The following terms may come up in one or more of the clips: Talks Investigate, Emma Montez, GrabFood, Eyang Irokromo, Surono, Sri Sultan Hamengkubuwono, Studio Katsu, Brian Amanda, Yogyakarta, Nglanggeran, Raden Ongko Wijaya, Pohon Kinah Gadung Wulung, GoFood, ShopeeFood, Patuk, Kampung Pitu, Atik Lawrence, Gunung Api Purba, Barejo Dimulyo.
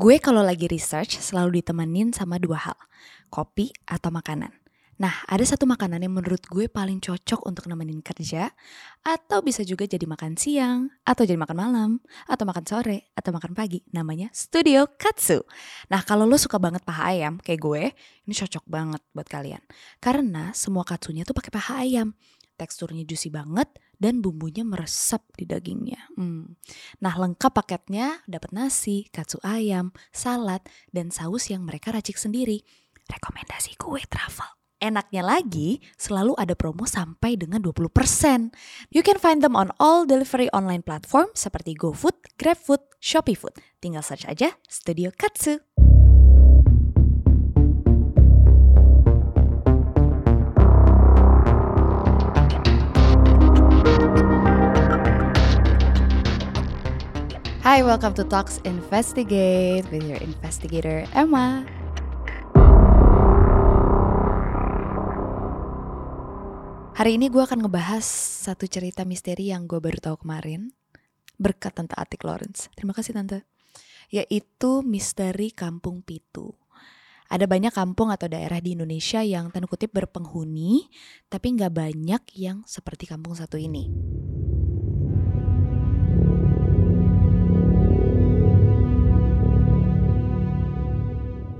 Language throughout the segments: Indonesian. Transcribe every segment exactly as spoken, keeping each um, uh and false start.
Gue kalau lagi research selalu ditemenin sama dua hal, kopi atau makanan. Nah, ada satu makanan yang menurut gue paling cocok untuk nemenin kerja, atau bisa juga jadi makan siang, atau jadi makan malam, atau makan sore, atau makan pagi. Namanya Studio Katsu. Nah, kalau lo suka banget paha ayam kayak gue, ini cocok banget buat kalian. Karena semua katsunya tuh pakai paha ayam. Teksturnya juicy banget dan bumbunya meresap di dagingnya. Hmm. Nah, lengkap paketnya, dapat nasi, katsu ayam, salad, dan saus yang mereka racik sendiri. Rekomendasi gue travel. Enaknya lagi, selalu ada promo sampai dengan dua puluh persen. You can find them on all delivery online platform seperti GoFood, GrabFood, ShopeeFood. Tinggal search aja Studio Katsu. Hi, welcome to Talks Investigate with your investigator, Emma. Hari ini gue akan ngebahas satu cerita misteri yang gue baru tahu kemarin berkat Tante Atik Lawrence. Terima kasih Tante. Yaitu misteri Kampung Pitu. Ada banyak kampung atau daerah di Indonesia yang tanda kutip berpenghuni, tapi gak banyak yang seperti kampung satu ini.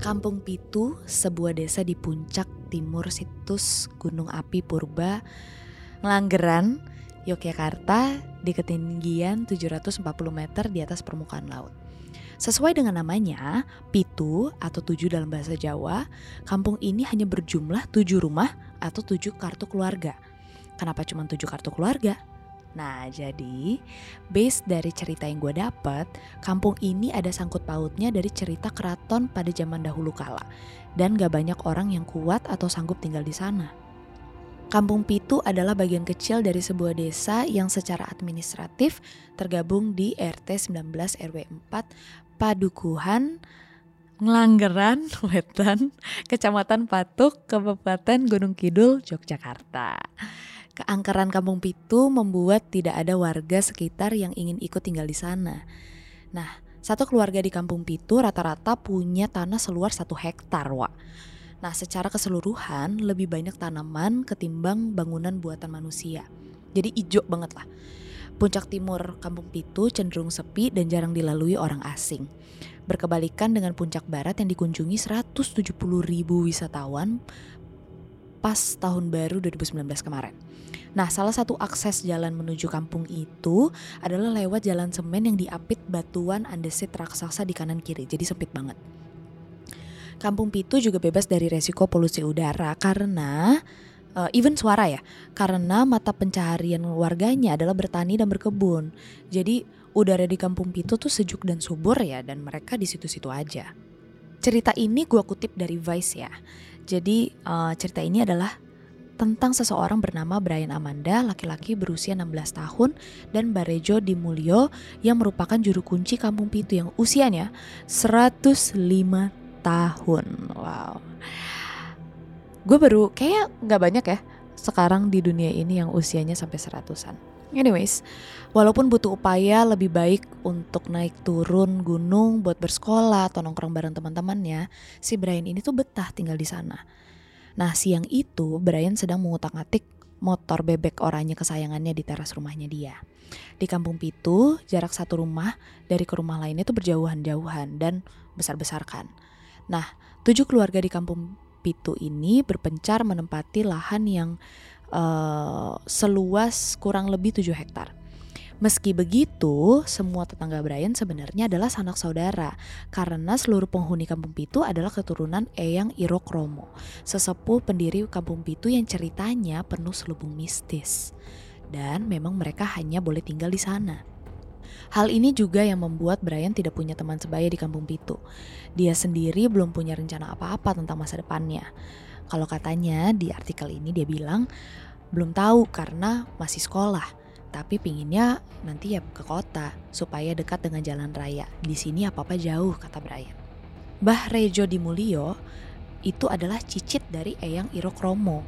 Kampung Pitu, sebuah desa di puncak timur situs Gunung Api Purba, Nglanggeran, Yogyakarta, di ketinggian tujuh ratus empat puluh meter di atas permukaan laut. Sesuai dengan namanya, Pitu atau tujuh dalam bahasa Jawa, kampung ini hanya berjumlah tujuh rumah atau tujuh kartu keluarga. Kenapa cuma tujuh kartu keluarga? Nah, jadi base dari cerita yang gue dapat, kampung ini ada sangkut pautnya dari cerita keraton pada zaman dahulu kala, dan gak banyak orang yang kuat atau sanggup tinggal di sana. Kampung Pitu adalah bagian kecil dari sebuah desa yang secara administratif tergabung di R T sembilan belas R W empat Padukuhan, Nglanggeran, Wetan, Kecamatan Patuk, Kabupaten Gunung Kidul, Yogyakarta. Keangkeran Kampung Pitu membuat tidak ada warga sekitar yang ingin ikut tinggal di sana. Nah, satu keluarga di Kampung Pitu rata-rata punya tanah seluas satu hektar, Wak. Nah, secara keseluruhan lebih banyak tanaman ketimbang bangunan buatan manusia. Jadi ijo banget lah. Puncak timur Kampung Pitu cenderung sepi dan jarang dilalui orang asing. Berkebalikan dengan puncak barat yang dikunjungi seratus tujuh puluh ribu wisatawan pas tahun baru dua ribu sembilan belas kemarin. Nah, salah satu akses jalan menuju kampung itu adalah lewat jalan semen yang diapit batuan andesit raksasa di kanan kiri, jadi sempit banget. Kampung Pitu juga bebas dari resiko polusi udara karena, uh, even suara ya, karena mata pencaharian warganya adalah bertani dan berkebun. Jadi udara di Kampung Pitu tuh sejuk dan subur ya, dan mereka di situ-situ aja. Cerita ini gue kutip dari Vice ya. Jadi uh, cerita ini adalah tentang seseorang bernama Brian Amanda, laki-laki berusia enam belas tahun, dan Barejo Dimulyo yang merupakan juru kunci Kampung Pitu yang usianya seratus lima tahun. Wow. Gue baru kayak gak banyak ya sekarang di dunia ini yang usianya sampai seratusan. Anyways, walaupun butuh upaya lebih baik untuk naik turun gunung buat bersekolah atau nongkrong bareng teman-temannya, si Brian ini tuh betah tinggal di sana. Nah, siang itu Brian sedang mengutak-atik motor bebek oranye kesayangannya di teras rumahnya dia. Di Kampung Pitu, jarak satu rumah dari ke rumah lainnya tuh berjauhan-jauhan dan besar-besarkan. Nah, tujuh keluarga di Kampung Pitu ini berpencar menempati lahan yang Uh, seluas kurang lebih tujuh hektar. Meski begitu, semua tetangga Brian sebenarnya adalah sanak saudara karena seluruh penghuni Kampung Pitu adalah keturunan Eyang Irokromo, sesepuh pendiri Kampung Pitu yang ceritanya penuh selubung mistis. Dan memang mereka hanya boleh tinggal di sana. Hal ini juga yang membuat Brian tidak punya teman sebaya di Kampung Pitu. Dia sendiri belum punya rencana apa-apa tentang masa depannya. Kalau katanya di artikel ini dia bilang belum tahu karena masih sekolah, tapi pinginnya nanti ya ke kota supaya dekat dengan jalan raya. Di sini apa-apa jauh, kata Brian. Barejo Dimulyo itu adalah cicit dari Eyang Irokromo,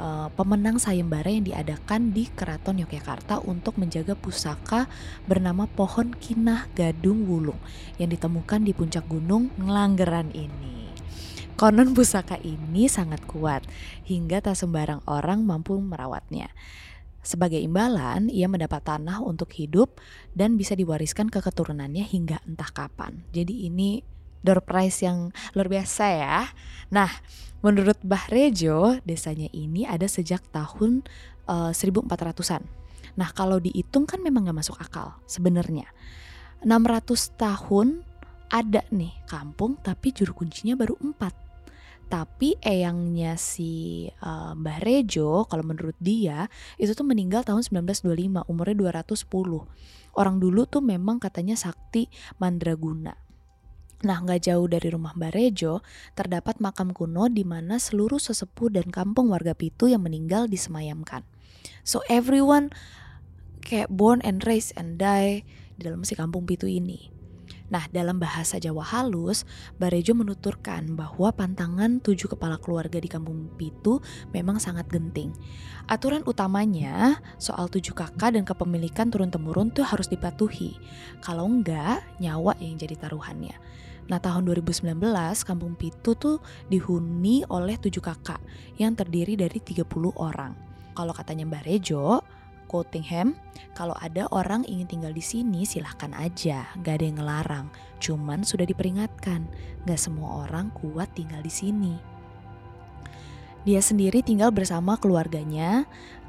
uh, pemenang sayembara yang diadakan di Keraton Yogyakarta untuk menjaga pusaka bernama Pohon Kinah Gadung Wulung yang ditemukan di puncak gunung Nglanggeran ini. Konon pusaka ini sangat kuat hingga tak sembarang orang mampu merawatnya. Sebagai imbalan, ia mendapat tanah untuk hidup dan bisa diwariskan ke keturunannya hingga entah kapan. Jadi ini door prize yang luar biasa ya. Nah, menurut Barejo, desanya ini ada sejak tahun uh, seribu empat ratusan. Nah, kalau dihitung kan memang gak masuk akal sebenarnya. enam ratus tahun ada nih kampung, tapi juru kuncinya baru empat. Tapi eyangnya si uh, Mbah Rejo, kalau menurut dia, itu tuh meninggal tahun seribu sembilan ratus dua puluh lima, umurnya dua ratus sepuluh. Orang dulu tuh memang katanya sakti mandraguna. Nah, gak jauh dari rumah Mbah Rejo, terdapat makam kuno di mana seluruh sesepuh dan kampung warga Pitu yang meninggal disemayamkan. So, everyone kayak born and raised and die di dalam si kampung Pitu ini. Nah, dalam bahasa Jawa halus, Barejo menuturkan bahwa pantangan tujuh kepala keluarga di Kampung Pitu memang sangat genting. Aturan utamanya soal tujuh kakak dan kepemilikan turun-temurun tuh harus dipatuhi. Kalau enggak, nyawa yang jadi taruhannya. Nah, tahun dua ribu sembilan belas Kampung Pitu tuh dihuni oleh tujuh kakak yang terdiri dari tiga puluh orang. Kalau katanya Barejo, Cottingham, kalau ada orang ingin tinggal di sini silahkan aja, gak ada yang ngelarang. Cuman sudah diperingatkan, gak semua orang kuat tinggal di sini. Dia sendiri tinggal bersama keluarganya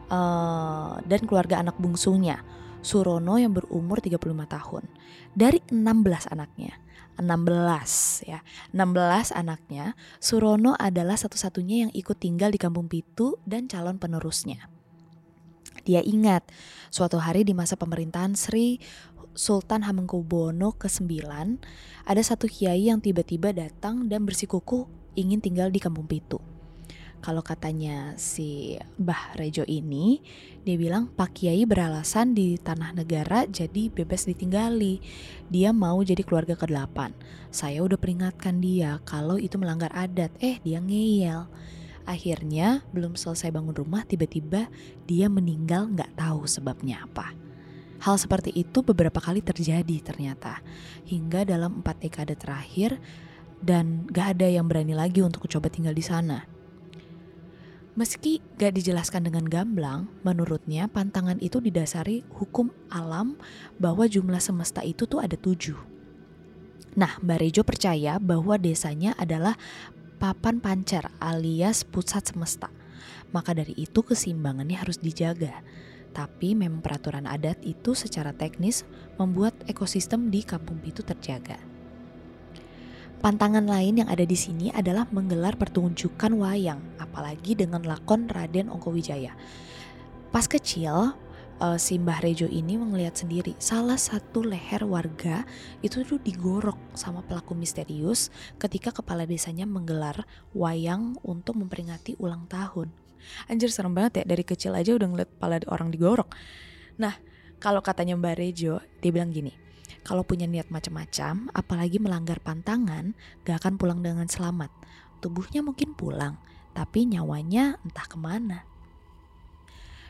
uh, dan keluarga anak bungsunya, Surono yang berumur tiga puluh lima tahun. Dari enam belas anaknya, enam belas ya, enam belas anaknya, Surono adalah satu-satunya yang ikut tinggal di Kampung Pitu dan calon penerusnya. Dia ingat, suatu hari di masa pemerintahan Sri Sultan Hamengkubuwono kesembilan, ada satu kiai yang tiba-tiba datang dan bersikukuh ingin tinggal di Kampung Pitu. Kalau katanya si Mbah Rejo ini, dia bilang Pak Kiai beralasan di tanah negara jadi bebas ditinggali. Dia mau jadi keluarga kedelapan. Saya udah peringatkan dia kalau itu melanggar adat, eh dia ngeyel. Akhirnya belum selesai bangun rumah tiba-tiba dia meninggal gak tahu sebabnya apa. Hal seperti itu beberapa kali terjadi ternyata. Hingga dalam empat dekade terakhir dan gak ada yang berani lagi untuk coba tinggal di sana. Meski gak dijelaskan dengan gamblang, menurutnya pantangan itu didasari hukum alam bahwa jumlah semesta itu tuh ada tujuh. Nah, Mbak Rejo percaya bahwa desanya adalah papan pancar alias pusat semesta. Maka dari itu keseimbangannya harus dijaga. Tapi memang peraturan adat itu secara teknis membuat ekosistem di Kampung Pitu terjaga. Pantangan lain yang ada di sini adalah menggelar pertunjukan wayang, apalagi dengan lakon Raden Ongko Wijaya. Pas kecil, si Mbah Rejo ini melihat sendiri salah satu leher warga itu tuh digorok sama pelaku misterius ketika kepala desanya menggelar wayang untuk memperingati ulang tahun. Anjir, serem banget ya, dari kecil aja udah ngeliat kepala orang digorok. Nah, kalau katanya Mbah Rejo, dia bilang gini, kalau punya niat macam-macam, apalagi melanggar pantangan, gak akan pulang dengan selamat. Tubuhnya mungkin pulang, tapi nyawanya entah kemana.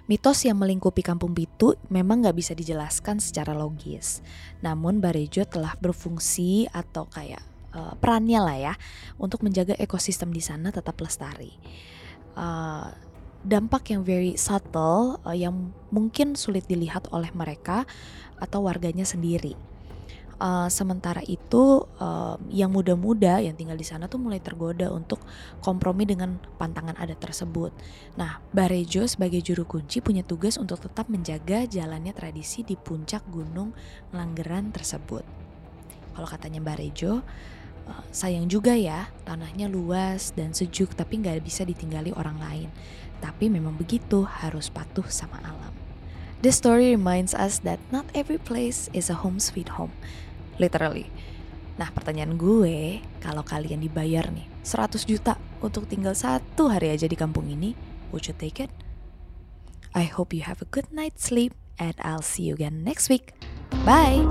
Mitos yang melingkupi Kampung Pitu memang gak bisa dijelaskan secara logis. Namun Barejo telah berfungsi atau kayak uh, perannya lah ya untuk menjaga ekosistem di sana tetap lestari. Uh, dampak yang very subtle uh, yang mungkin sulit dilihat oleh mereka atau warganya sendiri. Uh, sementara itu uh, yang muda-muda yang tinggal di sana tuh mulai tergoda untuk kompromi dengan pantangan adat tersebut. Nah, Barejo sebagai juru kunci punya tugas untuk tetap menjaga jalannya tradisi di puncak gunung Nglanggeran tersebut. Kalau katanya Barejo, uh, sayang juga ya, tanahnya luas dan sejuk tapi nggak bisa ditinggali orang lain. Tapi memang begitu, harus patuh sama alam. This story reminds us that not every place is a home sweet home. Literally. Nah, pertanyaan gue, kalau kalian dibayar nih seratus juta untuk tinggal satu hari aja di kampung ini, would you take it? I hope you have a good night's sleep and I'll see you again next week. Bye!